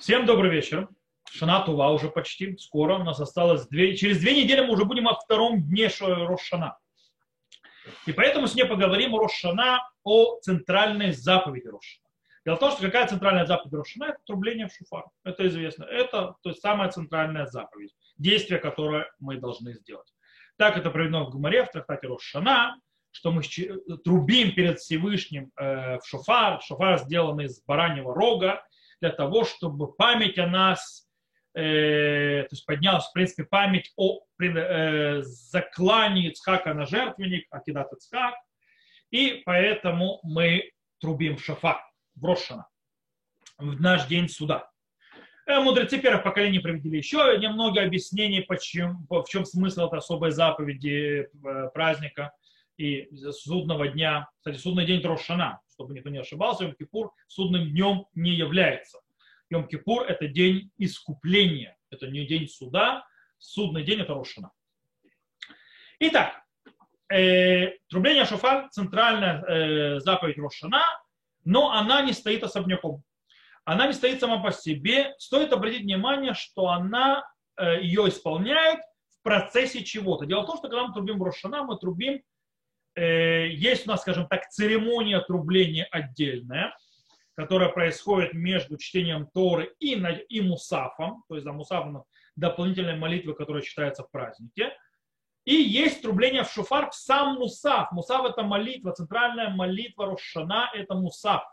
Всем добрый вечер. Шана Тува уже почти. Скоро у нас осталось через 2 недели мы уже будем о втором дне Рош ха-Шана. И поэтому сегодня поговорим о Рош ха-Шана, о центральной заповеди Рош ха-Шана. Дело в том, что какая центральная заповедь Рош ха-Шана? Это трубление в шофар. Это известно. Это то есть самая центральная заповедь, действие, которое мы должны сделать. Так это проведено в Гемаре, в трактате Рош ха-Шана, что мы трубим перед Всевышним в шофар. Шофар сделан из бараньего рога, для того, чтобы память о нас, то есть поднялась, в принципе, память о заклании Ицхака на жертвенник, акедат Ицхак, и поэтому мы трубим в шофар, в Рош ха-Шана, в наш день суда. Мудрецы первых поколений приведели еще немного объяснений, в чем смысл этой особой заповеди праздника и судного дня. Кстати, судный день Рош ха-Шана, чтобы никто не ошибался, Йом-Кипур судным днем не является. Йом-Кипур – это день искупления, это не день суда, судный день – это Рош ха-Шана. Итак, трубление шофар – центральная заповедь Рош ха-Шана, но она не стоит особняком. Она не стоит сама по себе. Стоит обратить внимание, что она ее исполняет в процессе чего-то. Дело в том, что когда мы трубим Рош ха-Шана, мы трубим. Есть у нас, скажем так, церемония трубления отдельная, которая происходит между чтением Торы и мусафом, то есть за мусафом дополнительной молитвы, которая читается в празднике. И есть трубление в шофар в сам мусаф. Мусаф – это молитва, центральная молитва Рош ха-Шана – это мусаф,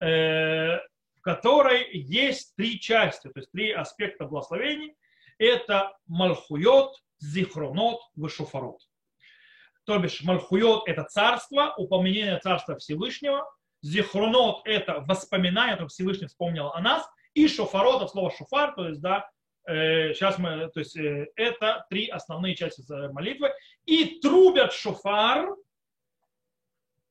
в которой есть 3 части, то есть 3 аспекта благословений. Это Малхуйот, Зихронот и Шофарот. То бишь, Малхуйот – это царство, упоминание царства Всевышнего, Зихронот – это воспоминание, то Всевышний вспомнил о нас, и Шофарот – это слово шофар, то есть, да, сейчас мы, то есть, это 3 основные части молитвы, и трубят шофар,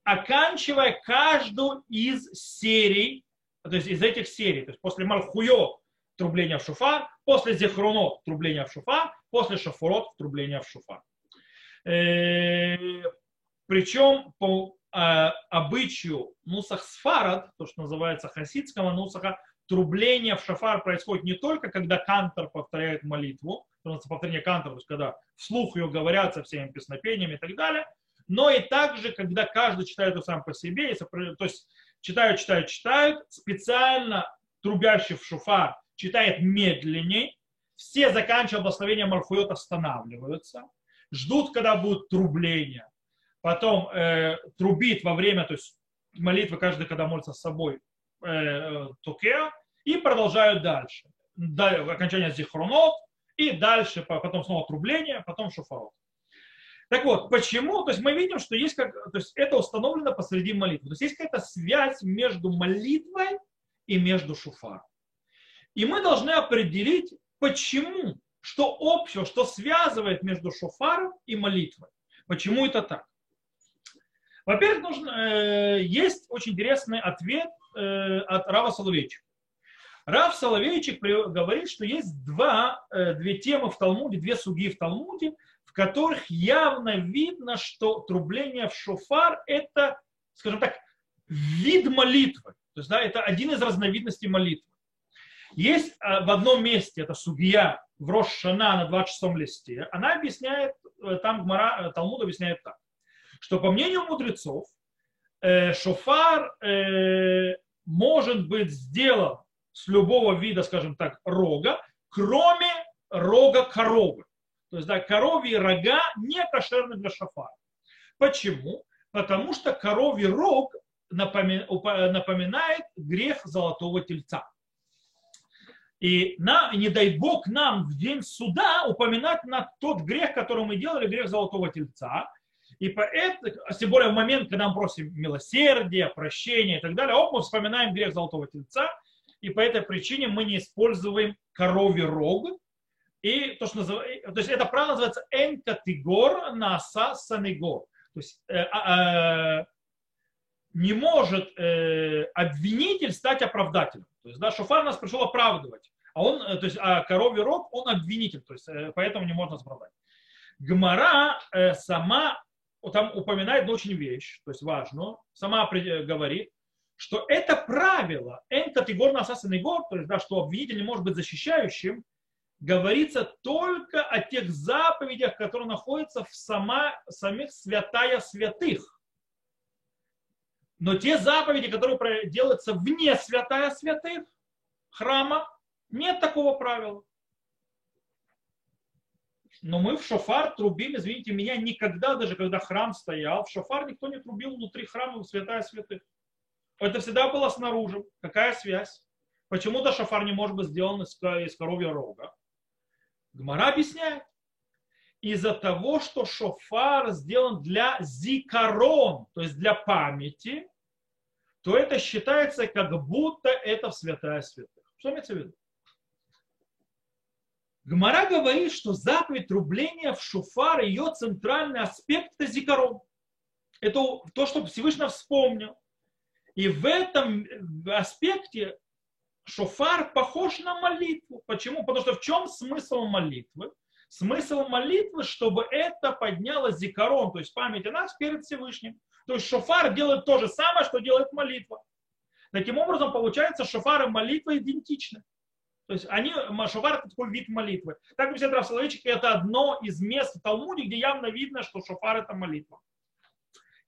оканчивая каждую из серий, то есть из этих серий, то есть после Малхуйот – трубление в шофар, после Зихронот – трубление в шофар, после Шофарот – трубление в шофар. Причем по обычаю нусах сфарад, то, что называется хасидского нусаха, трубление в шофар происходит не только, когда кантор повторяет молитву, потому что повторение кантора, то есть когда вслух ее говорят со всеми песнопениями и так далее, но и также, когда каждый читает ее сам по себе, то есть читают, специально трубящий в шофар читает медленней, все, заканчивая благословение Малхуйот, останавливаются, ждут, когда будет трубление, потом трубит во время, то есть молитвы каждый, когда молится с собой, тукеа, и продолжают дальше. Окончание зихронов, и дальше, потом снова трубление, потом шофарот. Так вот, почему? То есть мы видим, что есть то есть это установлено посреди молитвы. То есть есть какая-то связь между молитвой и между шофаром. И мы должны определить, почему. Что общего, что связывает между шофаром и молитвой. Почему это так? Во-первых, есть очень интересный ответ от Рава Соловейчика. Рав Соловейчик говорит, что есть две темы в Талмуде, 2 суги в Талмуде, в которых явно видно, что трубление в шофар – это, скажем так, вид молитвы. То есть, да, это один из разновидностей молитвы. Есть в одном месте, это сугья в Рош ха-Шана на 26-м листе, она объясняет, там Гемара, Талмуд объясняет так, что по мнению мудрецов, шофар может быть сделан с любого вида, скажем так, рога, кроме рога коровы. То есть, да, коровьи рога не кошерны для шофара. Почему? Потому что коровий рог напоминает грех золотого тельца. И не дай Бог нам в день суда упоминать на тот грех, который мы делали, грех золотого тельца. И поэтому, тем более в момент, когда мы просим милосердия, прощения и так далее, мы вспоминаем грех золотого тельца. И по этой причине мы не используем коровий рог. И то, что называется, то есть это правило называется «энкатегор наса санегор». То есть не может обвинитель стать оправдателем. То есть, да, шофар нас пришел оправдывать, а коровий рог, он обвинитель, то есть, поэтому не можно оправдать. Гемара сама там упоминает очень важную, сама говорит, что это правило, то есть, да, что обвинитель не может быть защищающим, говорится только о тех заповедях, которые находятся в самих святая святых. Но те заповеди, которые делаются вне святая святых, храма, нет такого правила. Но мы в шофар трубим, извините меня, никогда, даже когда храм стоял, в шофар никто не трубил внутри храма в святая святых. Это всегда было снаружи. Какая связь? Почему-то шофар не может быть сделан из коровьего рога. Гемара объясняет. Из-за того, что шофар сделан для зикарон, то есть для памяти, то это считается, как будто это в святая святых. Что имеется в виду? Гемара говорит, что заповедь трубления в шофар, ее центральный аспект – это зикарон. Это то, что Всевышний вспомнил. И в этом аспекте шофар похож на молитву. Почему? Потому что в чем смысл молитвы? Смысл молитвы, чтобы это подняло зикарон, то есть память о нас перед Всевышним. То есть шофар делает то же самое, что делает молитва. Таким образом, получается, шофар и молитва идентичны. То есть шофар – это такой вид молитвы. Так писал Рав Соловейчик, это одно из мест в Талмуде, где явно видно, что шофар – это молитва.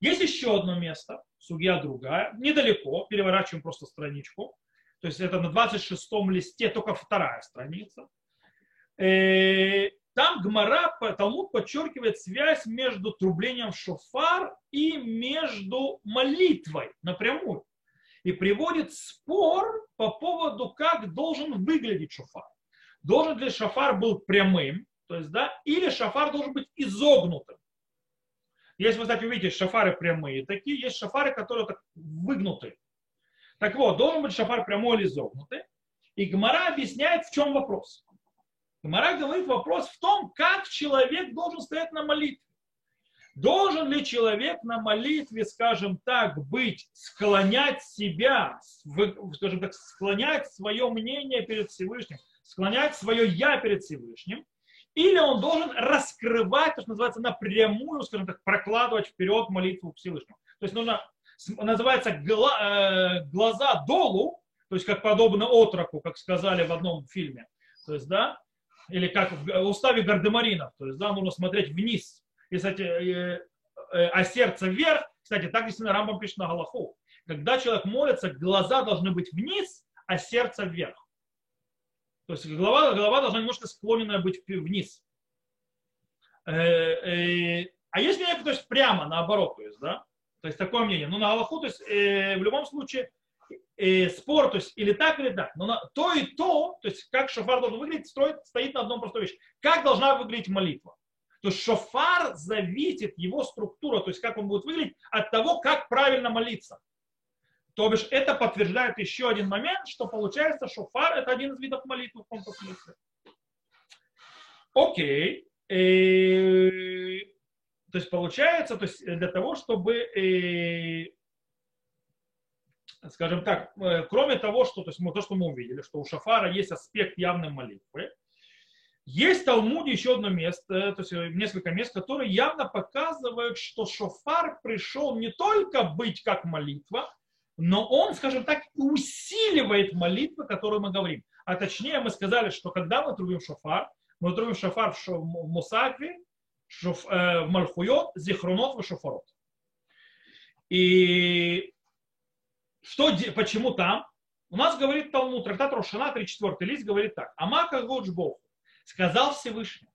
Есть еще одно место, сугья другая, недалеко, переворачиваем просто страничку. То есть это на 26-м листе, только вторая страница. Там Гемара, Талмуд подчеркивает связь между трублением в шофар и между молитвой напрямую. И приводит спор по поводу, как должен выглядеть шофар. Должен ли шофар был прямым, то есть, да, или шофар должен быть изогнутым. Если вы, кстати, увидите, шофары прямые такие, есть шофары, которые так выгнуты. Так вот, должен быть шофар прямой или изогнутый. И Гемара объясняет, в чем вопрос. Гемара говорит, вопрос в том, как человек должен стоять на молитве. Должен ли человек на молитве, скажем так, быть, склонять себя, скажем так, склонять свое мнение перед Всевышним, склонять свое «я» перед Всевышним, или он должен раскрывать, то, что называется, напрямую, скажем так, прокладывать вперед молитву к Всевышнему. То есть нужно, называется, глаза долу, то есть как подобно отроку, как сказали в одном фильме, то есть, да, или как в уставе Гардемаринов, то есть, да, нужно смотреть вниз. И, кстати, а сердце вверх, кстати, так действительно Рамбам пишет на Галаху. Когда человек молится, глаза должны быть вниз, а сердце вверх. То есть голова должна немножко склоненная быть вниз. А есть мнение, то есть прямо наоборот, то есть, да, то есть такое мнение. Но на Галаху, то есть в любом случае спор, то есть или так, но то есть как шофар должен выглядеть, стоит на одном простой вещи. Как должна выглядеть молитва? То есть шофар зависит его структура, то есть как он будет выглядеть, от того, как правильно молиться. То бишь это подтверждает еще один момент, что получается шофар – это один из видов молитвы в каком-то смысле. Окей. То есть получается, то есть для того, чтобы, скажем так, кроме того, что, то есть то, что мы увидели, что у шофара есть аспект явной молитвы, есть в Талмуде еще одно место, то есть несколько мест, которые явно показывают, что шофар пришел не только быть как молитва, но он, скажем так, усиливает молитвы, которую мы говорим. А точнее, мы сказали, что когда мы трубим шофар в Мусакве, в Малхуйот, Зихронот и Шофарот. И почему там? У нас говорит Талмуд, трактат Рош ха-Шана, 34-й лист, говорит так. Амака Годжбоху. Сказал Всевышний.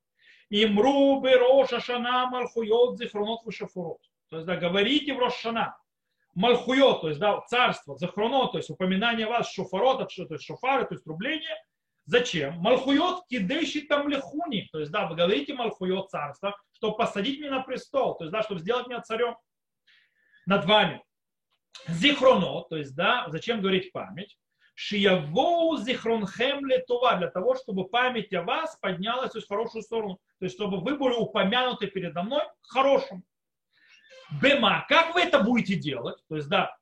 Имру бе Рош ха-Шана Малхуйот Зихронот ве-Шофарот. То есть, да, говорите в Рош ха-Шана. Малхуйот, то есть, да, царство, Зихронот, то есть упоминание вас, Шофарот, то есть шофары, то есть трубление. Зачем? Малхуйот кидеши там лихуни. То есть, да, вы говорите Малхуйот царство, чтобы посадить меня на престол, то есть, да, чтобы сделать меня царем над вами. Зихронот, то есть, да, зачем говорить память? Шиявоу зихронхем летува, для того, чтобы память о вас поднялась в хорошую сторону, то есть чтобы вы были упомянуты передо мной хорошим. Бема, как вы это будете делать, то есть, да,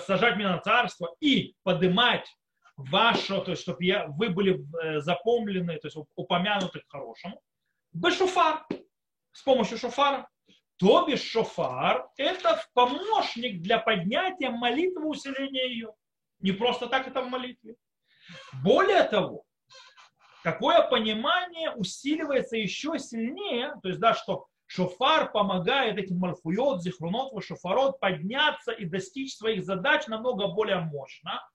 сажать меня на царство и поднимать ваше, то есть, чтобы вы были запомнены, то есть упомянуты к хорошему. Бешофар, с помощью шофара. То бишь шофар – это помощник для поднятия молитвы, усиления ее. Не просто так это в молитве. Более того, такое понимание усиливается еще сильнее, то есть, да, что шофар помогает этим малхуйот, зихронот, шофарот подняться и достичь своих задач намного более мощно.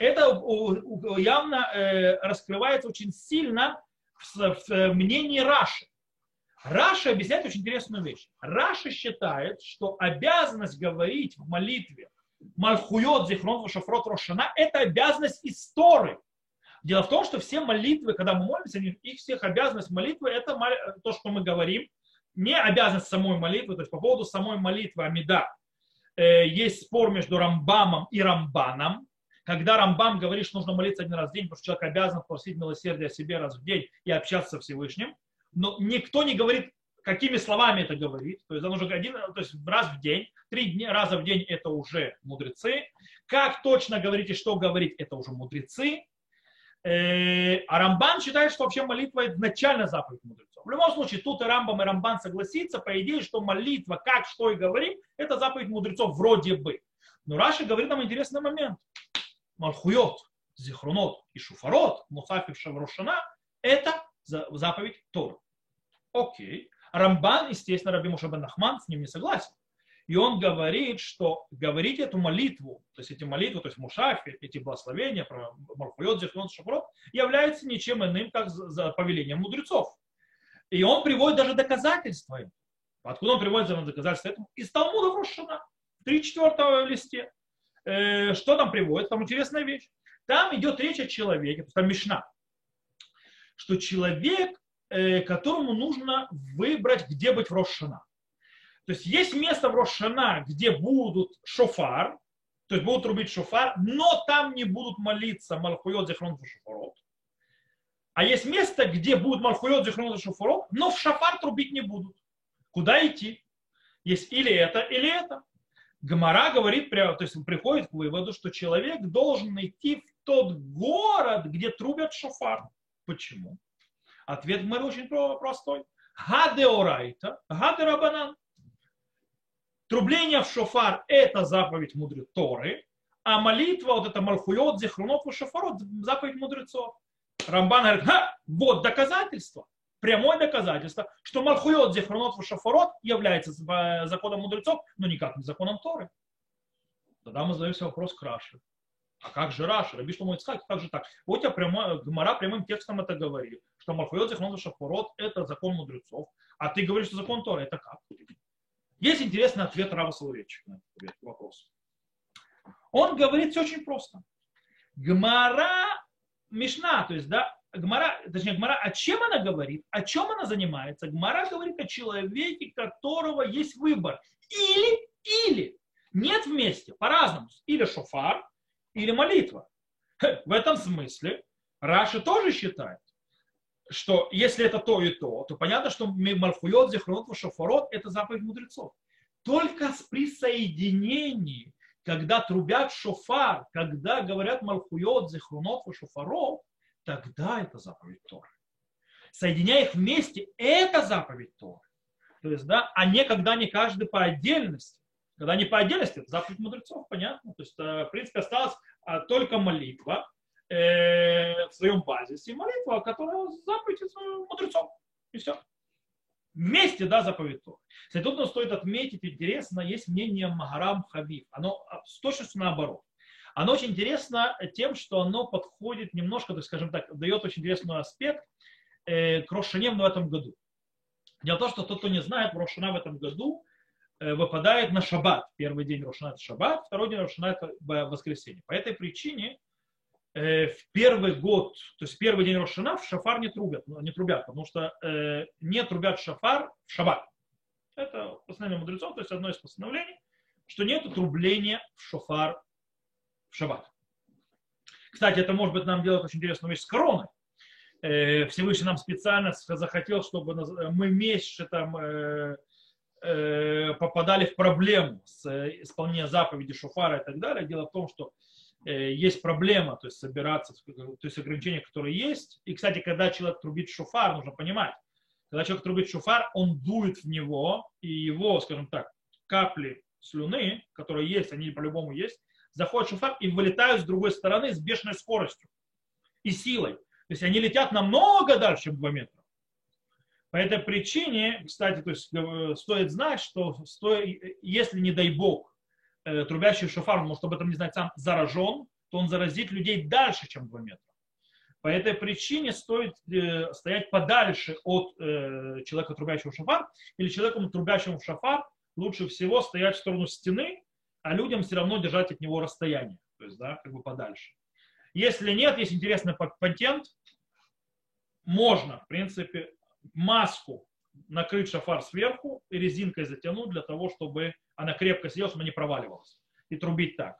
Это явно раскрывается очень сильно в мнении Раши. Раши объясняет очень интересную вещь. Раши считает, что обязанность говорить в молитве «Малхуйот, Зихронот, Шофарот, Рош ха-Шана» – это обязанность из Торы. Дело в том, что все молитвы, когда мы молимся, их всех обязанность молитвы – это то, что мы говорим, не обязанность самой молитвы, то есть по поводу самой молитвы Амида. Есть спор между Рамбамом и Рамбаном. Когда Рамбам говорит, что нужно молиться один раз в день, потому что человек обязан просить милосердия себе раз в день и общаться со Всевышним, но никто не говорит, какими словами это говорит. То есть, раз в день, 3 раза в день – это уже мудрецы. Как точно говорить и что говорить – это уже мудрецы. А Рамбан считает, что вообще молитва – это начальная заповедь мудрецов. В любом случае, тут и Рамбам, и Рамбан согласятся, по идее, что молитва, как, что и говорим – это заповедь мудрецов вроде бы. Но Раши говорит нам интересный момент. Малхуйот, Зихронот и Шофарот, нусах сфарад – это заповедь Торы. Окей. Рамбан, естественно, Раби Моше бен Нахман с ним не согласен. И он говорит, что говорить эту молитву, то есть эти молитвы, то есть мушаф, эти благословения, про Малхуйот, Зихронот, Шофарот, является ничем иным, как за повелением мудрецов. И он приводит даже доказательства им. Откуда он приводит доказательства этому? Из Талмуда в Рош ха-Шана, в 34-м листе. Что там приводит? Там интересная вещь. Там идет речь о человеке, там Мишна, что человек, которому нужно выбрать, где быть в Рош ха-Шана. То есть есть место в Рош ха-Шана, где будут шофар, то есть будут трубить шофар, но там не будут молиться Малхуйот, Зихронот и Шофарот. А есть место, где будут Малхуйот, Зихронот и Шофарот, но в шофар трубить не будут. Куда идти? Есть или это, или это. Гемара говорит, то есть приходит к выводу, что человек должен идти в тот город, где трубят шофар. Почему? Ответ мы очень простой. Гаде орайта, гаде рабанан. Трубление в шофар – это заповедь мудрецов Торы, а молитва, вот это малхуйот, зихронот, шофарот – заповедь мудрецов. Рамбан говорит, вот доказательство, прямое доказательство, что малхуйот, зихронот, шофарот является законом мудрецов, но никак не законом Торы. Тогда мы задаемся вопрос к Раши. А как же Раши? Раби Шломо Ицхак, как же так? Вот я Гемара прямым текстом это говорит, что Малхуйот, Зихронот, Шофарот – это закон мудрецов, а ты говоришь, что закон Торы – это как? Есть интересный ответ Рава Соловейчика на этот вопрос. Он говорит все очень просто. Гемара Мишна, то есть, да, Гемара, о чем она говорит, о чем она занимается? Гемара говорит о человеке, которого есть выбор. Или, нет вместе, по-разному. Или шофар, или молитва. В этом смысле Раши тоже считает, что если это то и то, то понятно, что Малхуйот, Зихронот, Шофарот – это заповедь мудрецов. Только при соединении, когда трубят шофар, когда говорят Малхуйот, Зихронот, Шофарот, тогда это заповедь Торы. Соединяя их вместе – это заповедь Торы. То есть, да, а не когда не каждый по отдельности. Когда не по отдельности, это заповедь мудрецов, понятно. То есть, в принципе, осталась только молитва в своем базисе. Молитва, которая заповедь мудрецов. И все. Вместе, да, заповедь Торы. Кстати, тут нам стоит отметить, интересно, есть мнение Магарам Хабиб. Оно с точностью наоборот. Оно очень интересно тем, что оно подходит немножко, то есть, скажем так, дает очень интересный аспект к Рош ха-Шане в этом году. Дело в том, что тот, кто не знает, Рош ха-Шана в этом году выпадает на шаббат. Первый день Рош ха-Шана – это шаббат, второй день Рош ха-Шана – это воскресенье. По этой причине в первый год, то есть первый день Рош ха-Шана в шофар не трубят, потому что не трубят шофар в шаббат. Это постановление мудрецов, то есть одно из постановлений, что нет трубления в шофар в шаббат. Кстати, это, может быть, нам делает очень интересную вещь с короной. Всевышний нам специально захотел, чтобы мы меньше там попадали в проблему с исполнением заповеди шофара и так далее. Дело в том, что есть проблема, то есть собираться, то есть ограничения, которые есть. И, кстати, когда человек трубит шофар, нужно понимать, Когда человек трубит шофар, он дует в него, и его, скажем так, капли слюны, которые есть, они по-любому есть, заходят в шофар и вылетают с другой стороны с бешеной скоростью и силой. То есть они летят намного дальше, чем 2 метра. По этой причине, кстати, то есть, стоит знать, что если, не дай бог, трубящий шофар, он может об этом не знать сам, заражен, то он заразит людей дальше, чем 2 метра. По этой причине стоит стоять подальше от человека, трубящего шофар, или человеку, трубящему в шофар, лучше всего стоять в сторону стены, а людям все равно держать от него расстояние, то есть, да, как бы подальше. Если нет, есть интересный патент, можно, в принципе, маску накрыть шофар сверху и резинкой затянуть для того, чтобы она крепко сидела, чтобы не проваливалась, и трубить так.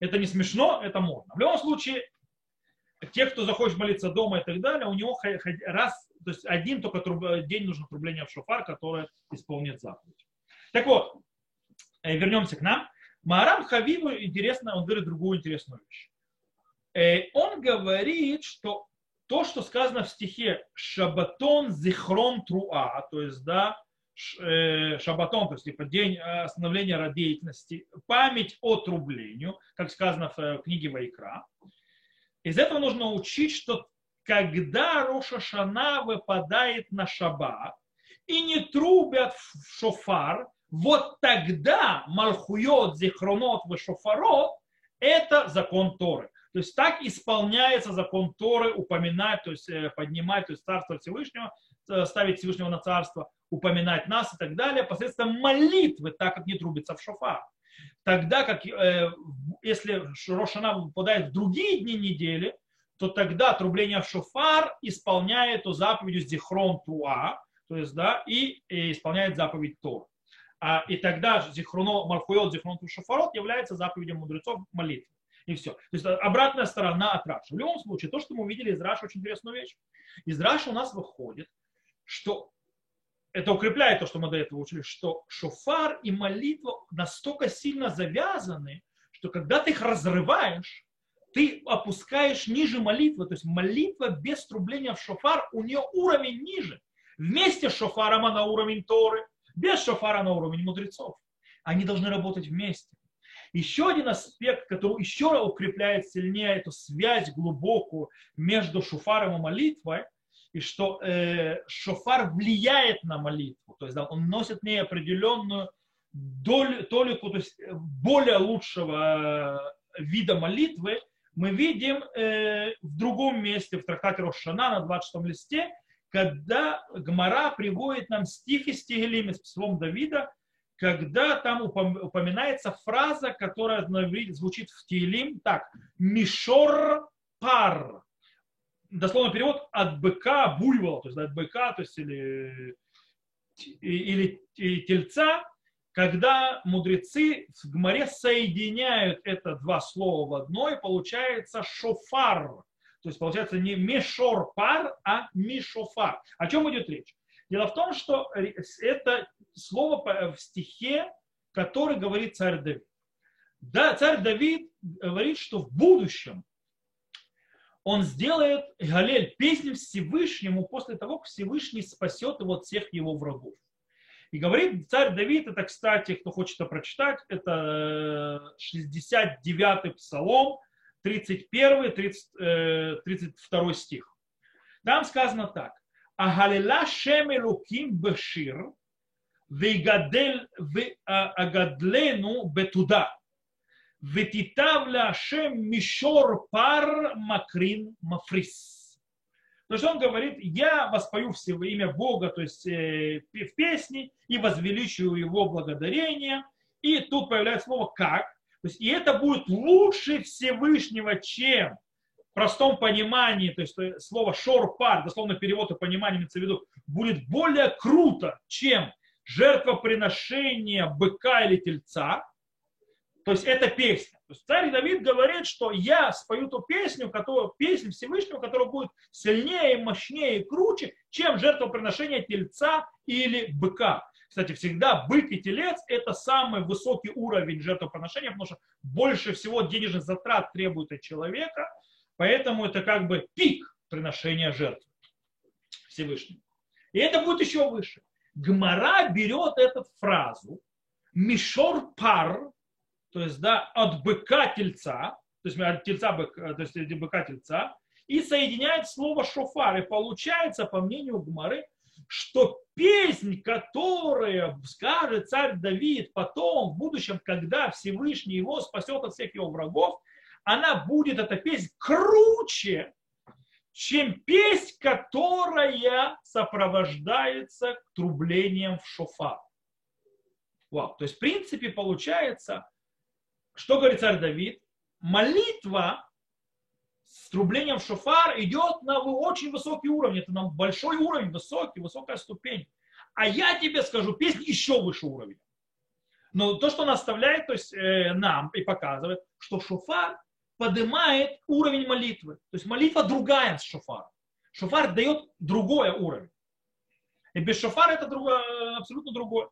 Это не смешно, это можно. В любом случае, те, кто захочет молиться дома и так далее, у него то есть один только день нужно трубление в шофар, которое исполнит заповедь. Так вот, вернемся к нам. Магарам Хабиб, интересно, он говорит другую интересную вещь. Он говорит, что то, что сказано в стихе «Шабатон зихрон труа», то есть, да, шабатон, то есть типа день остановления деятельности, память о трублению, как сказано в книге Вайикра. Из этого нужно учить, что когда Рош ха-Шана выпадает на шаббат и не трубят в шофар, вот тогда Малхуйот, Зихронот, Шофарот – это закон Торы. То есть так исполняется закон Торы, упоминать, то есть поднимать, то есть Царство Всевышнего, ставить Всевышнего на Царство, упоминать нас и так далее, посредством молитвы, так как не трубится в шофар. Тогда как, если Рош ха-Шана выпадает в другие дни недели, то тогда трубление в шофар исполняет эту заповедь Зихрон Туа, то есть, да, и исполняет заповедь Тор. И тогда Зихруно, Малхуйот, Зихронот, Шофарот является заповедью мудрецов молитвы. И все. То есть обратная сторона от Раши. В любом случае, то, что мы увидели из Раши, очень интересную вещь. Из Раши у нас выходит, что это укрепляет то, что мы до этого учили, что шофар и молитва настолько сильно завязаны, что когда ты их разрываешь, ты опускаешь ниже молитвы. То есть молитва без трубления в шофар, у нее уровень ниже. Вместе с шофаром она уровень Торы, без шофара на уровень мудрецов. Они должны работать вместе. Еще один аспект, который еще укрепляет сильнее эту связь глубокую между шофаром и молитвой, и что шофар влияет на молитву, то есть да, он носит в ней определенную толику, то есть более лучшего вида молитвы, мы видим в другом месте, в трактате Рош ха-Шана на 26 листе, когда Гемара приводит нам стих из Теилим, из псалом Давида, когда там упоминается фраза, которая звучит в Теилим так: «Мишор пар». Дословный перевод «от быка буйвола», то есть от быка, то есть или тельца, когда мудрецы в Гемаре соединяют это два слова в одно, и получается «шофар». То есть получается не мешор пар, а мишофар. О чем идет речь? Дело в том, что это слово в стихе, который говорит царь Давид. Да, царь Давид говорит, что в будущем он сделает галель, песню Всевышнему, после того, как Всевышний спасет его от всех его врагов. И говорит царь Давид, это, кстати, кто хочет это прочитать, это 69-й псалом, 31-32 стих. Там сказано так: «Агалила шем элуким бешир, веагадлейну бетуда, ветитавля шем мишор пар макрин мафрис». То есть он говорит: я воспою всего имя Бога, то есть в песне, и возвеличу его благодарение. И тут появляется слово «как». То есть, и это будет лучше Всевышнего, чем в простом понимании, то есть слово «шорпар», дословно перевод и понимание имеется в виду, будет более круто, чем жертвоприношение быка или тельца. То есть это песня. То есть царь Давид говорит, что я спою ту песню, песню Всевышнего, которая будет сильнее, мощнее и круче, чем жертвоприношение тельца или быка. Кстати, всегда бык и телец – это самый высокий уровень жертвоприношения, потому что больше всего денежных затрат требует от человека, поэтому это как бы пик приношения жертв Всевышнему. И это будет еще выше. Гемара берет эту фразу «мишор пар», то есть да, от быка тельца, то есть от тельца быка, то есть от быка тельца, и соединяет слово «шофар». И получается, по мнению Гемары, что песнь, которая скажет царь Давид потом, в будущем, когда Всевышний его спасет от всех его врагов, она будет, эта песнь, круче, чем песнь, которая сопровождается трублением в шофар. Вау. То есть, в принципе, получается, что говорит царь Давид, молитва с трублением в шофар идет на очень высокий уровень, это на большой уровень, высокая ступень. А я тебе скажу, песня еще выше уровня. Но то, что она оставляет, то есть нам и показывает, что шофар поднимает уровень молитвы. То есть молитва другая с шофаром. Шофар дает другой уровень. И без шофара это абсолютно другое.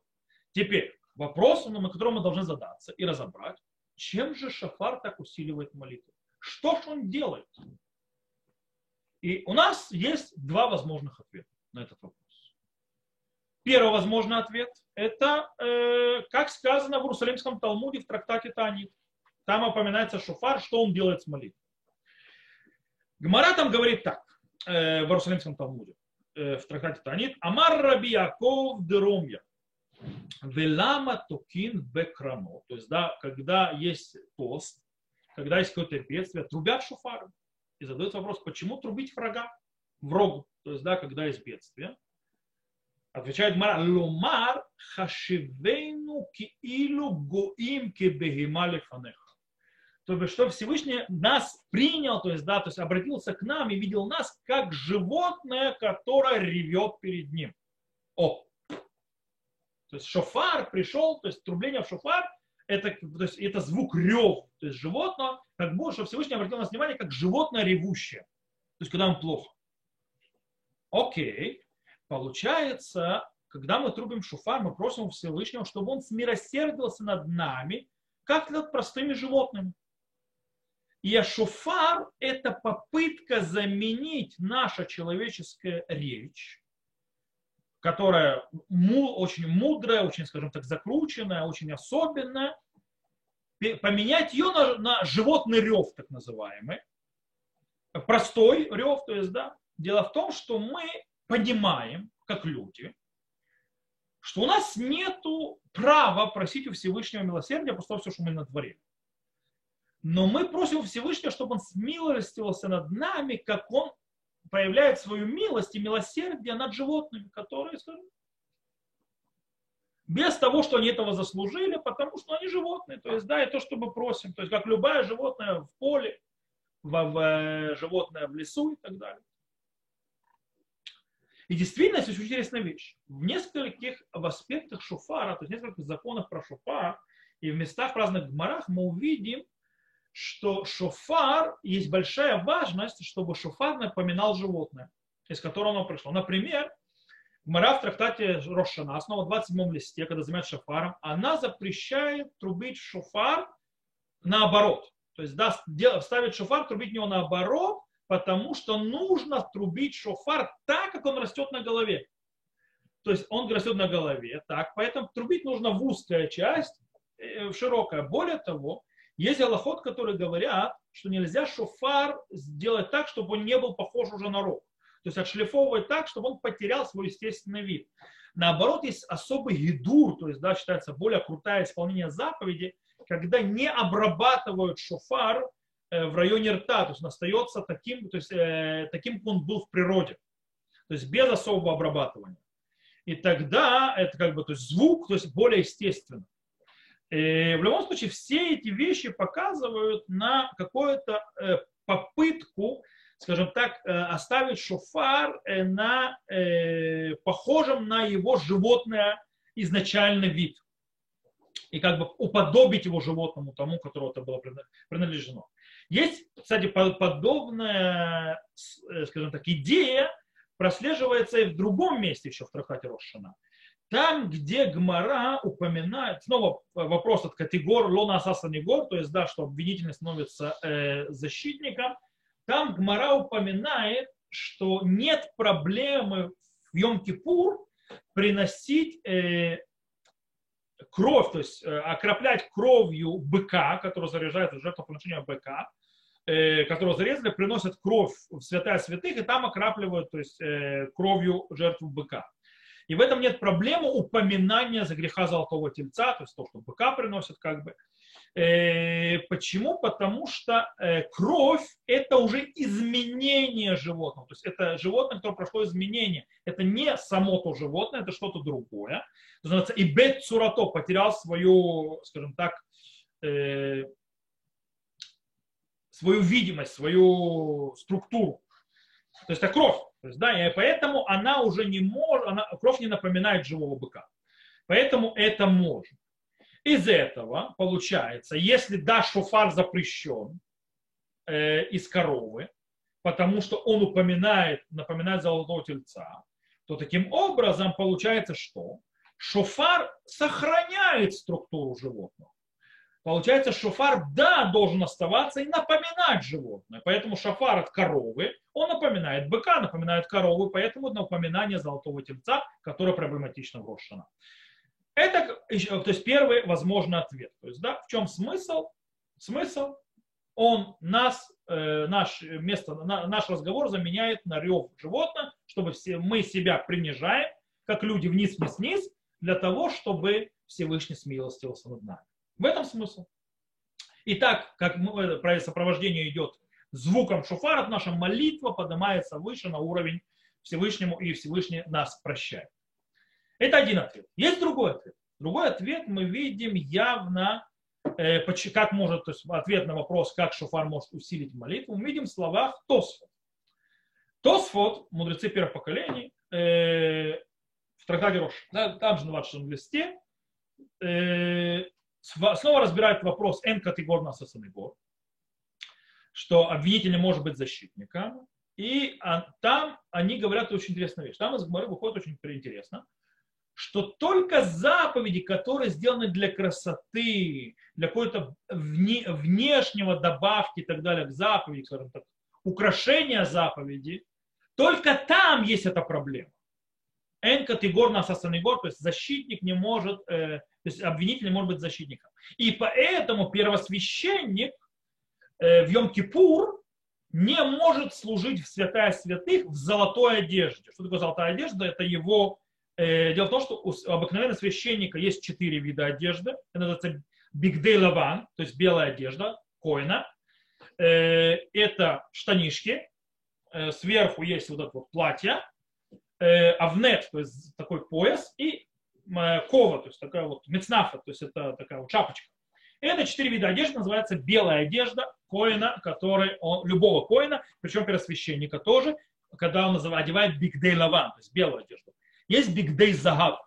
Теперь вопрос, на который мы должны задаться и разобрать, чем же шофар так усиливает молитву? Что же он делает? И у нас есть два возможных ответа на этот вопрос. Первый возможный ответ – это, как сказано в Иерусалимском Талмуде в трактате Таанит. Там упоминается шофар, что он делает с молитвой. Гемара там говорит так, в Иерусалимском Талмуде, в трактате Таанит. «Амар Раби Яаков де-Румья, велама токин бекрано». То есть, да, когда есть пост, когда есть какое-то бедствие, трубят шофаром. И задается вопрос, почему трубить врагу? То есть, да, когда есть бедствие. Отвечает Гемара, ломар хашивейну киилу гоим кебегима лефанеха. То есть, что Всевышний нас принял, то есть, да, то есть обратился к нам и видел нас как животное, которое ревет перед ним. О! То есть шофар пришел, то есть трубление в шофар, это звук рев, то есть животное, как будто что Всевышний обратил на нас внимание как животное ревущее, то есть когда им плохо. Окей. Получается, когда мы трубим шофар, мы просим Всевышнего, чтобы он смилосердился над нами, как над простыми животными. И шофар – это попытка заменить нашу человеческую речь, которая очень мудрая, очень, скажем так, закрученная, очень особенная, поменять ее на животный рев, так называемый, простой рев, то есть, да. Дело в том, что мы понимаем, как люди, что у нас нет права просить у Всевышнего милосердия, просто все, что мы натворили. Но мы просим у Всевышнего, чтобы он смилостивился над нами, как он проявляет свою милость и милосердие над животными, которые, скажем, без того, что они этого заслужили, потому что они животные. То есть, да, и то, что мы просим. То есть, как любое животное в поле, животное в лесу и так далее. И действительно, это очень интересная вещь. В нескольких аспектах шофара, то есть в нескольких законах про шофар и в местах в разных гемарах мы увидим, что шофар, есть большая важность, чтобы шофар напоминал животное, из которого оно пришло. Например, гемара в трактате Рош ха-Шана, снова в 27-м листе, когда занимается шофаром, она запрещает трубить шофар наоборот. То есть да, ставить шофар, трубить в него наоборот, потому что нужно трубить шофар так, как он растет на голове. То есть он растет на голове, так, поэтому трубить нужно в узкая часть, в широкая. Более того, есть алахот, которые говорят, что нельзя шофар сделать так, чтобы он не был похож уже на рог. То есть отшлифовывать так, чтобы он потерял свой естественный вид. Наоборот, есть особый гидур, то есть да, считается более крутое исполнение заповеди, когда не обрабатывают шофар в районе рта, то есть он остается таким, то есть, таким, как он был в природе, то есть без особого обрабатывания. И тогда это как бы, то есть звук, то есть более естественно. И в любом случае все эти вещи показывают на какую-то попытку, скажем так, оставить шофар на, похожим на его животное изначальный вид. И как бы уподобить его животному тому, которому это было принадлежено. Есть, кстати, подобная, скажем так, идея прослеживается и в другом месте еще в трактате Рош ха-Шана. Там, где Гемара упоминает, снова вопрос от категории лона асаса негор, то есть, да, что обвинительный становится защитником, там Гемара упоминает, что нет проблемы в Йом-Кипур приносить кровь, то есть окроплять кровью быка, который заряжает в жертвоприношение быка, которого зарезали, приносят кровь в святая святых, и там окапливают, то есть кровью жертву быка. И в этом нет проблемы упоминания за греха золотого тельца, то есть то, что быка приносят как бы. Почему? Потому что кровь – это уже изменение животного. То есть это животное, которое прошло изменение. Это не само то животное, это что-то другое. Называется «Ибет Цурато» потерял свою, скажем так, свою видимость, свою структуру. То есть это кровь. То есть, да, и поэтому она уже не может, кровь не напоминает живого быка. Поэтому это можно. Из этого получается, если да, шофар запрещен из коровы, потому что он напоминает золотого тельца, то таким образом получается, что шофар сохраняет структуру животного. Получается, шофар, да, должен оставаться и напоминать животное. Поэтому шофар от коровы, он напоминает быка, напоминает корову, поэтому напоминание золотого тельца, которое проблематично в Рош ха-Шана. Это, то есть, первый возможный ответ. То есть, да, в чем смысл? Смысл, он наш разговор заменяет на рев животных, чтобы мы себя принижаем, как люди вниз-вниз-вниз, для того, чтобы Всевышний смилостивился над нами. В этом смысл. И так, как сопровождение идет звуком шофара, наша молитва поднимается выше на уровень Всевышнему, и Всевышний нас прощает. Это один ответ. Есть другой ответ. Другой ответ мы видим явно, как может, то есть ответ на вопрос, как шофар может усилить молитву, мы видим в словах Тосафот. Тосафот, мудрецы первых поколений, в трактате Рош, да, там же на 26 листе, снова разбирает вопрос Н-категор на Сосенегор, что обвинитель не может быть защитником. И там они говорят очень интересную вещь. Там из Гемары выходит очень интересно, что только заповеди, которые сделаны для красоты, для какой-то внешнего добавки и так далее к заповеди, скажем так, украшения заповеди, только там есть эта проблема. Н-категор на Сосенегор, то есть защитник не может, то есть обвинитель не может быть защитником. И поэтому первосвященник в Йом-Кипур не может служить в святая святых в золотой одежде. Что такое золотая одежда? Это его... Дело в том, что у обыкновенного священника есть 4 вида одежды. Это называется бигдей лаван, то есть белая одежда, коина. Это штанишки. Сверху есть вот это вот платье. Авнет, то есть такой пояс. И кова, то есть такая вот мецнафа, то есть это такая вот шапочка. Это 4 вида одежды, называется белая одежда коина, любого коина, причем первосвященника тоже, когда он одевает бигдей лаван, то есть белую одежду. Есть бигдей загав.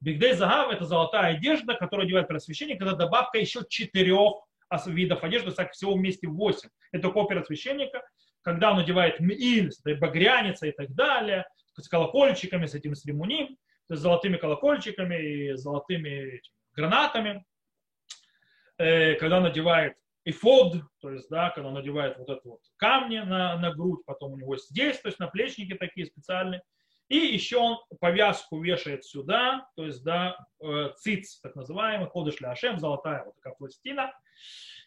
Бигдей загав – это золотая одежда, которую одевает первосвященник, когда добавка еще 4 видов одежды, так всего вместе 8. Это у первосвященника, когда он одевает мииль, багряница и так далее, с колокольчиками, с этим ремуним, то есть с золотыми колокольчиками и золотыми гранатами. Когда он одевает эфод, то есть, да, когда он одевает вот это вот камни на грудь, потом у него здесь, то есть наплечники такие специальные. И еще он повязку вешает сюда, то есть, да, циц, так называемый, кодыш ля-Ашем, золотая вот такая пластина.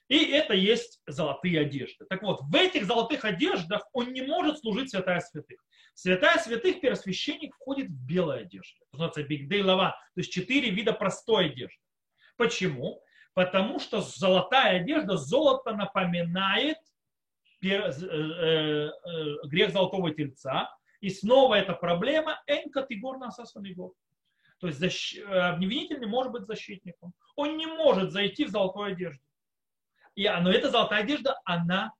И это есть золотые одежды. Так вот, в этих золотых одеждах он не может служить святая святых. Святая святых первосвященник входит в белую одежду. Называется бигдей лаван, то есть 4 вида простой одежды. Почему? Потому что золотая одежда, золото напоминает грех золотого тельца. И снова эта проблема Н-категор на Сосенегор. То есть обвинитель не может быть защитником. Он не может зайти в золотую одежду. Но эта золотая одежда, она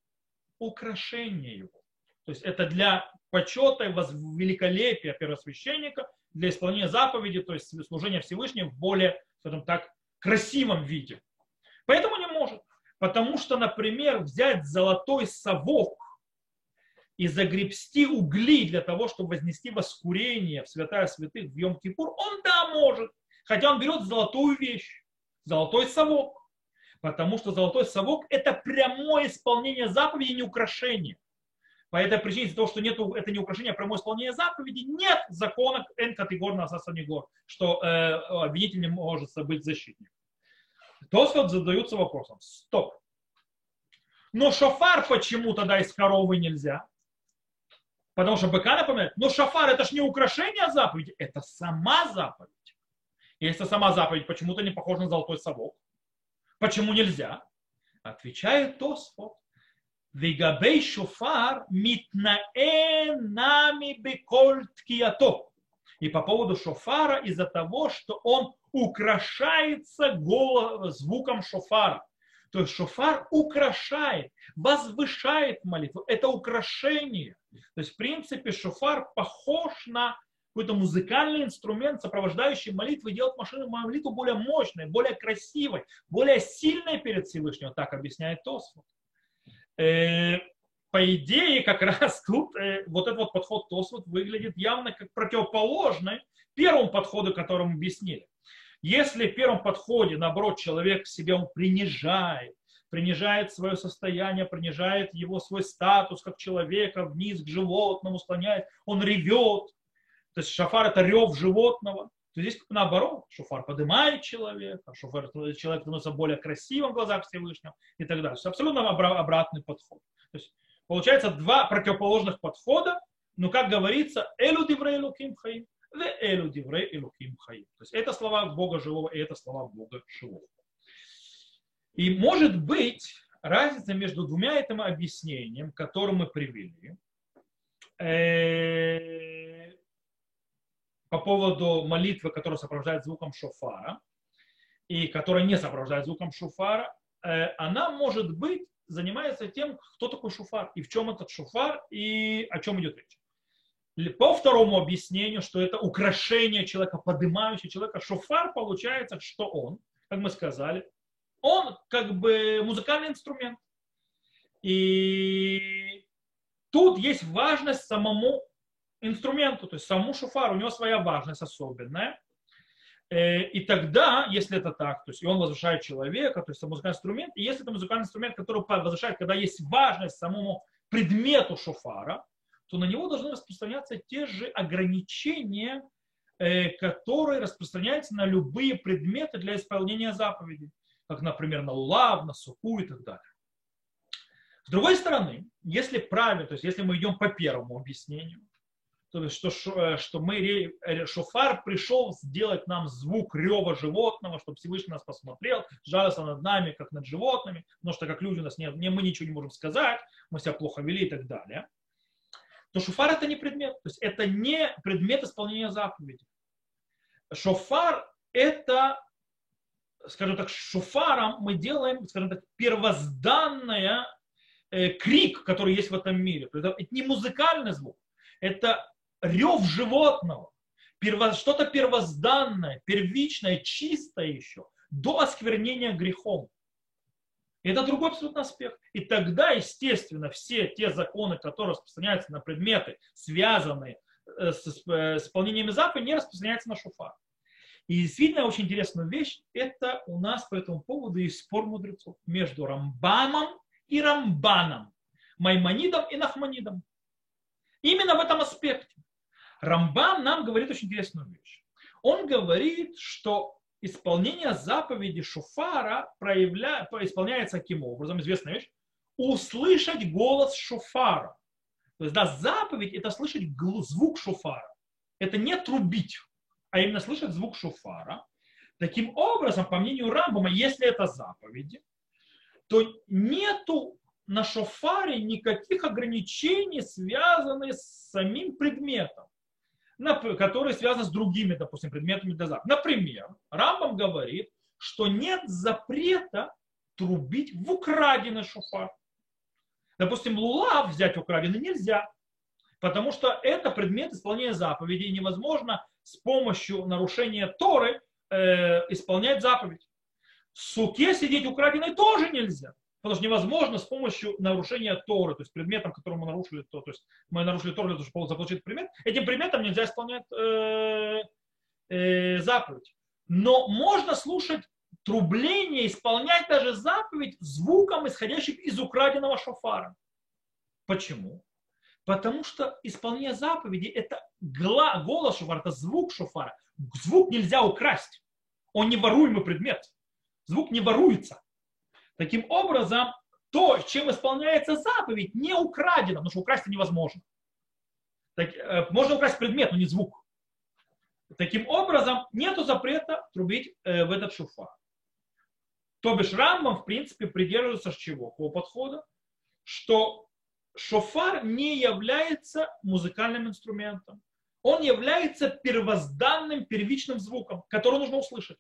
украшение его. То есть это для почета и великолепия первосвященника, для исполнения заповеди, то есть служения Всевышнему в более, скажем так, красивом виде. Поэтому не может. Потому что, например, взять золотой совок и загребсти угли для того, чтобы вознести воскурение в святая святых в Йом-Кипур, он да может. Хотя он берет золотую вещь, золотой совок. Потому что золотой совок – это прямое исполнение заповеди, не украшение. По этой причине, из-за того, что нету, это не украшение, а прямое исполнение заповеди, нет закона Н-категорного засадни гор, что обвинитель не может быть защитником. Тосафот задаются вопросом. Стоп. Но шофар почему тогда из коровы нельзя? Потому что быка напоминает. Но шофар это ж не украшение заповеди, это сама заповедь. Если сама заповедь почему-то не похожа на золотой совок, почему нельзя? Отвечает Тосафот. Вегабей шофар митнаэ нами беколь ткиято. И по поводу шофара из-за того, что он украшается звуком шофара. То есть шофар украшает, возвышает молитву. Это украшение. То есть в принципе шофар похож на какой-то музыкальный инструмент, сопровождающий молитву, и делает молитву более мощной, более красивой, более сильной перед Всевышним. Так объясняет Тосафот. По идее, как раз тут вот этот вот подход Тосафот выглядит явно как противоположный первому подходу, которому объяснили. Если в первом подходе, наоборот, человек себя он принижает свое состояние, принижает его свой статус как человека, вниз к животному склоняет, он ревет, то есть шофар это рев животного, то здесь наоборот, шофар поднимает человека, шофар человек становится более красивым в глазах Всевышнего и так далее. То есть абсолютно обратный подход. То есть получается два противоположных подхода, но, как говорится, элю диврей элоким хаим, ве элю диврей элоким хаим. То есть это слова Бога живого и это слова Бога живого. И может быть разница между двумя этим объяснением, которое мы привели, по поводу молитвы, которая сопровождает звуком шофара и которая не сопровождает звуком шофара, она может быть занимается тем, кто такой шофар, и в чем этот шофар, и о чем идет речь. По второму объяснению, что это украшение человека, поднимающее человека, шофар получается, что он, как мы сказали, он как бы музыкальный инструмент. И тут есть важность самому инструменту, то есть саму шофар, у него своя важность особенная. И тогда, если это так, то есть и он возвышает человека, то есть это музыкальный инструмент, и если это музыкальный инструмент, который возвышает, когда есть важность самому предмету шофара, то на него должны распространяться те же ограничения, которые распространяются на любые предметы для исполнения заповедей, как, например, на лулав, на суку и так далее. С другой стороны, если правильно, то есть если мы идем по первому объяснению, то есть, что мы, шофар пришел сделать нам звук рева животного, чтобы Всевышний нас посмотрел, жалился над нами, как над животными, потому что как люди у нас мы ничего не можем сказать, мы себя плохо вели и так далее. То шофар это не предмет, то есть это не предмет исполнения заповеди. Шофар это, скажем так, шофаром мы делаем, скажем так, первозданное крик, который есть в этом мире. Это не музыкальный звук. Это рев животного, что-то первозданное, первичное, чистое еще, до осквернения грехом. Это другой абсолютно аспект. И тогда, естественно, все те законы, которые распространяются на предметы, связанные с исполнением заповедей, не распространяются на шофар. И действительно, очень интересная вещь, это у нас по этому поводу есть спор мудрецов между Рамбамом и Рамбаном, Маймонидом и Нахманидом. Именно в этом аспекте. Рамбам нам говорит очень интересную вещь. Он говорит, что исполнение заповеди шофара исполняется таким образом, известная вещь, услышать голос шофара. То есть да, заповедь это слышать звук шофара. Это не трубить, а именно слышать звук шофара. Таким образом, по мнению Рамбама, если это заповеди, то нету на шофаре никаких ограничений, связанных с самим предметом, который связан с другими, допустим, предметами для заповеди. Например, Рамбам говорит, что нет запрета трубить в украденный шофар. Допустим, лулав взять украденный нельзя, потому что это предмет исполнения заповеди, и невозможно с помощью нарушения Торы исполнять заповедь. В суке сидеть украденной тоже нельзя. Потому что невозможно с помощью нарушения Торы, то есть предметом, которым мы нарушили Тору, то есть мы нарушили Тору, чтобы заполучить предмет, этим предметом нельзя исполнять заповедь. Но можно слушать трубление, исполнять даже заповедь звуком, исходящим из украденного шофара. Почему? Потому что исполнение заповеди – это голос шофара, это звук шофара. Звук нельзя украсть. Он неворуемый предмет. Звук не воруется. Таким образом, то, чем исполняется заповедь, не украдено, потому что украсть невозможно. Можно украсть предмет, но не звук. Таким образом, нету запрета трубить в этот шофар. То бишь Рамбам, в принципе, придерживается чего? Какого подхода? Что шофар не является музыкальным инструментом. Он является первозданным, первичным звуком, который нужно услышать.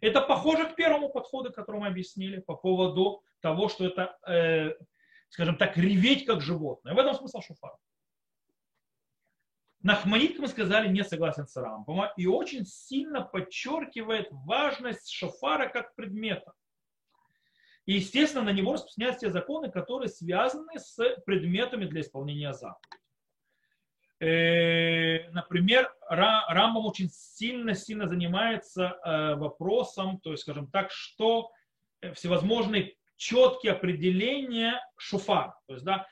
Это похоже к первому подходу, который мы объяснили по поводу того, что это, скажем так, реветь как животное. В этом смысл шофара. Нахманид, как мы сказали, не согласен с Рамбамом и очень сильно подчеркивает важность шофара как предмета. И, естественно, на него распространяются те законы, которые связаны с предметами для исполнения заповедей. Например, Рамбам очень сильно занимается вопросом, то есть, скажем так, что всевозможные четкие определения шофара, то есть, да,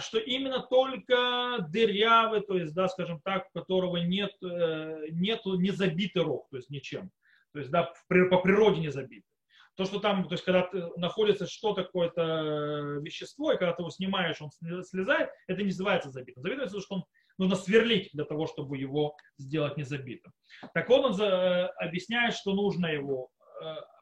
что именно только дырявый, то есть, да, скажем так, у которого нету не забитый рог, то есть ничем, то есть, да, по природе не забитый. То, что там, то есть, когда находится что-то, какое-то вещество, и когда ты его снимаешь, он слезает, это не называется забитым. Забитым, это что он нужно сверлить для того, чтобы его сделать незабитым. Так вот, он объясняет, что нужно его,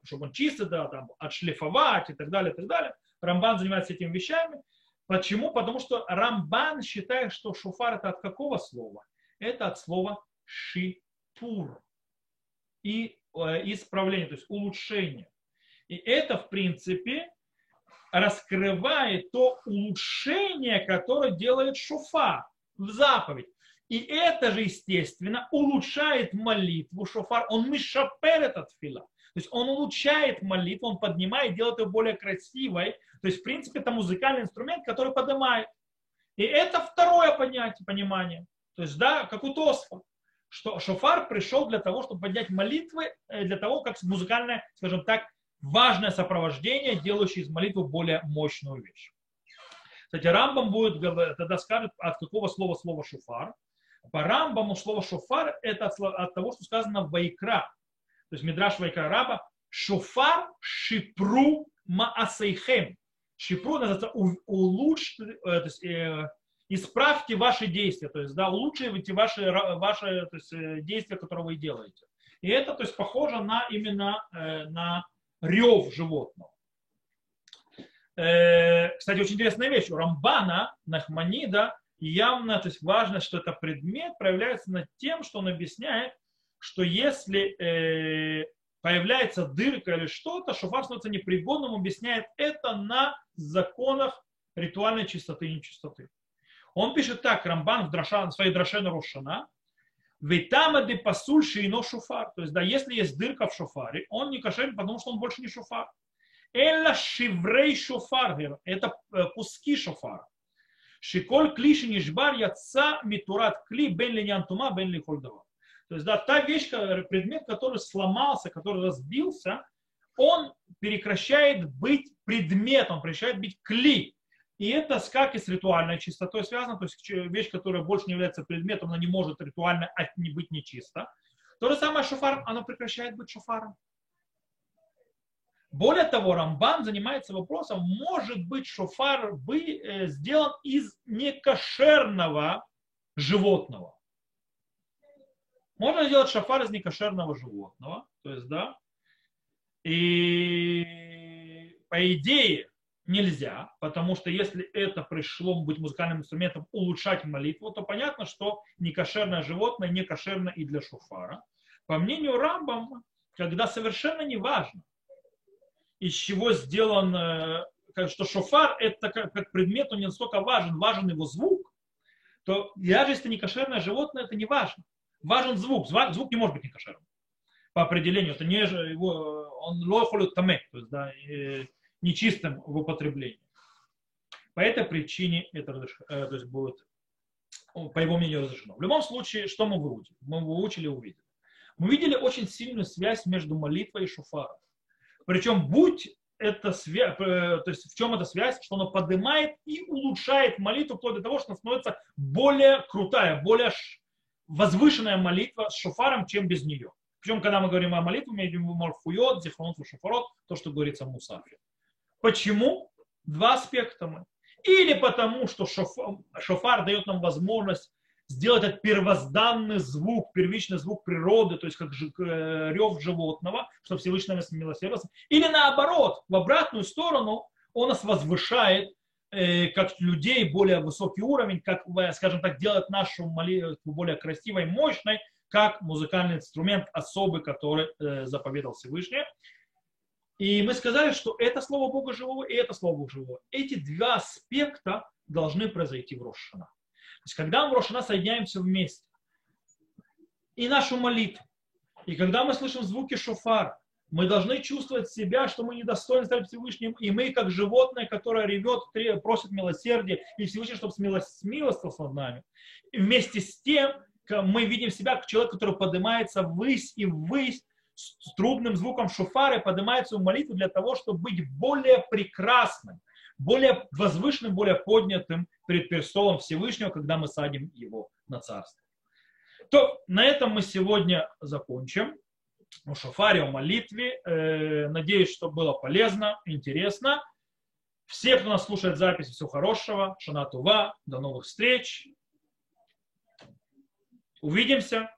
чтобы он чистый, да, там, отшлифовать и так далее, и так далее. Рамбан занимается этими вещами. Почему? Потому что Рамбан считает, что шофар это от какого слова? Это от слова шипур и исправление, то есть улучшение. И это, в принципе, раскрывает то улучшение, которое делает шофар в заповедь. И это же, естественно, улучшает молитву шофар. Он мишапер этот фила. То есть он улучшает молитву, он поднимает, делает ее более красивой. То есть, в принципе, это музыкальный инструмент, который поднимает. И это второе понятие, понимание. То есть, да, как у Тосафота, что шофар пришел для того, чтобы поднять молитвы, для того, как музыкальное, скажем так, важное сопровождение, делающее из молитвы более мощную вещь. Кстати, Рамбам будет, тогда скажет, от какого слова слово шофар. По Рамбаму слово шофар это от того, что сказано в Вайикра. То есть Мидраш Вайикра Раба. Шофар шипру маасейхем. Шипру называется улучшить, то есть, исправьте ваши действия, то есть да, улучшите ваши то есть, действия, которые вы делаете. И это то есть, похоже на именно на рев животного. Кстати, очень интересная вещь. У Рамбана, Нахманида, явно, то есть важно, что это предмет проявляется над тем, что он объясняет, что если появляется дырка или что-то, шофар становится непригодным, объясняет это на законах ритуальной чистоты и нечистоты. Он пишет так, Рамбан в своей Дроше на Рош ха-Шана, Витамады пасульши ино шофар. То есть, да, если есть дырка в шофаре, он не кошерен, потому что он больше не шофар. Элла шиврей шофар. Это куски шофара. Шиколь клиши нишбар яца митурат кли бен линьян тума бен лихольдава. То есть, да, та вещь, предмет, который сломался, который разбился, он прекращает быть предметом, прекращает быть кли. И это как и с ритуальной чистотой связано, то есть вещь, которая больше не является предметом, она не может ритуально быть нечиста. То же самое шофар, оно прекращает быть шофаром. Более того, Рамбан занимается вопросом, может быть шофар сделан из некошерного животного. Можно сделать шофар из некошерного животного, то есть да, и по идее, нельзя, потому что если это пришло быть музыкальным инструментом, улучшать молитву, то понятно, что некошерное животное некошерно и для шофара. По мнению Рамбама, когда совершенно не важно, из чего сделан, что шофар это как предмет, он не настолько важен, важен его звук, то даже если некошерное животное, это не важно. Важен звук, звук не может быть некошерным. По определению, это не же его, он лохолют тамэ, то есть, да, нечистым в употреблении. По этой причине это то есть будет, по его мнению, разрешено. В любом случае, что мы выучили? Мы выучили и увидели. Мы видели очень сильную связь между молитвой и шофаром. Причем, будь это связь, то есть в чем эта связь, что она поднимает и улучшает молитву вплоть до того, что она становится более крутая, более возвышенная молитва с шофаром, чем без нее. Причем, когда мы говорим о молитве, мы имеем в виду Малхуйот, Зихронот, Шофарот, то, что говорится в Мусафе. Почему? Два аспекта мы. Или потому, что шофар дает нам возможность сделать этот первозданный звук, первичный звук природы, то есть как рев животного, чтобы Всевышний нас милосердился. Или наоборот, в обратную сторону он нас возвышает, как людей, более высокий уровень, как, скажем так, делает нашу молитву более красивой, мощной, как музыкальный инструмент особый, который заповедал Всевышний. И мы сказали, что это слово Бога живого и это слово Бога живого. Эти два аспекта должны произойти в Рош ха-Шана. То есть, когда мы в Рош ха-Шана соединяемся вместе, и нашу молитву, и когда мы слышим звуки шофара, мы должны чувствовать себя, что мы недостойны стать Всевышним, и мы, как животное, которое ревет, просит милосердия, и Всевышний, чтобы смилостился над нами. И вместе с тем мы видим себя как человек, который поднимается ввысь и ввысь, с трубным звуком шофара поднимает свою молитву для того, чтобы быть более прекрасным, более возвышенным, более поднятым перед престолом Всевышнего, когда мы садим его на царство. То на этом мы сегодня закончим. О шофаре, о молитве. Надеюсь, что было полезно, интересно. Все, кто нас слушает записи, всего хорошего. Шана тува. До новых встреч. Увидимся.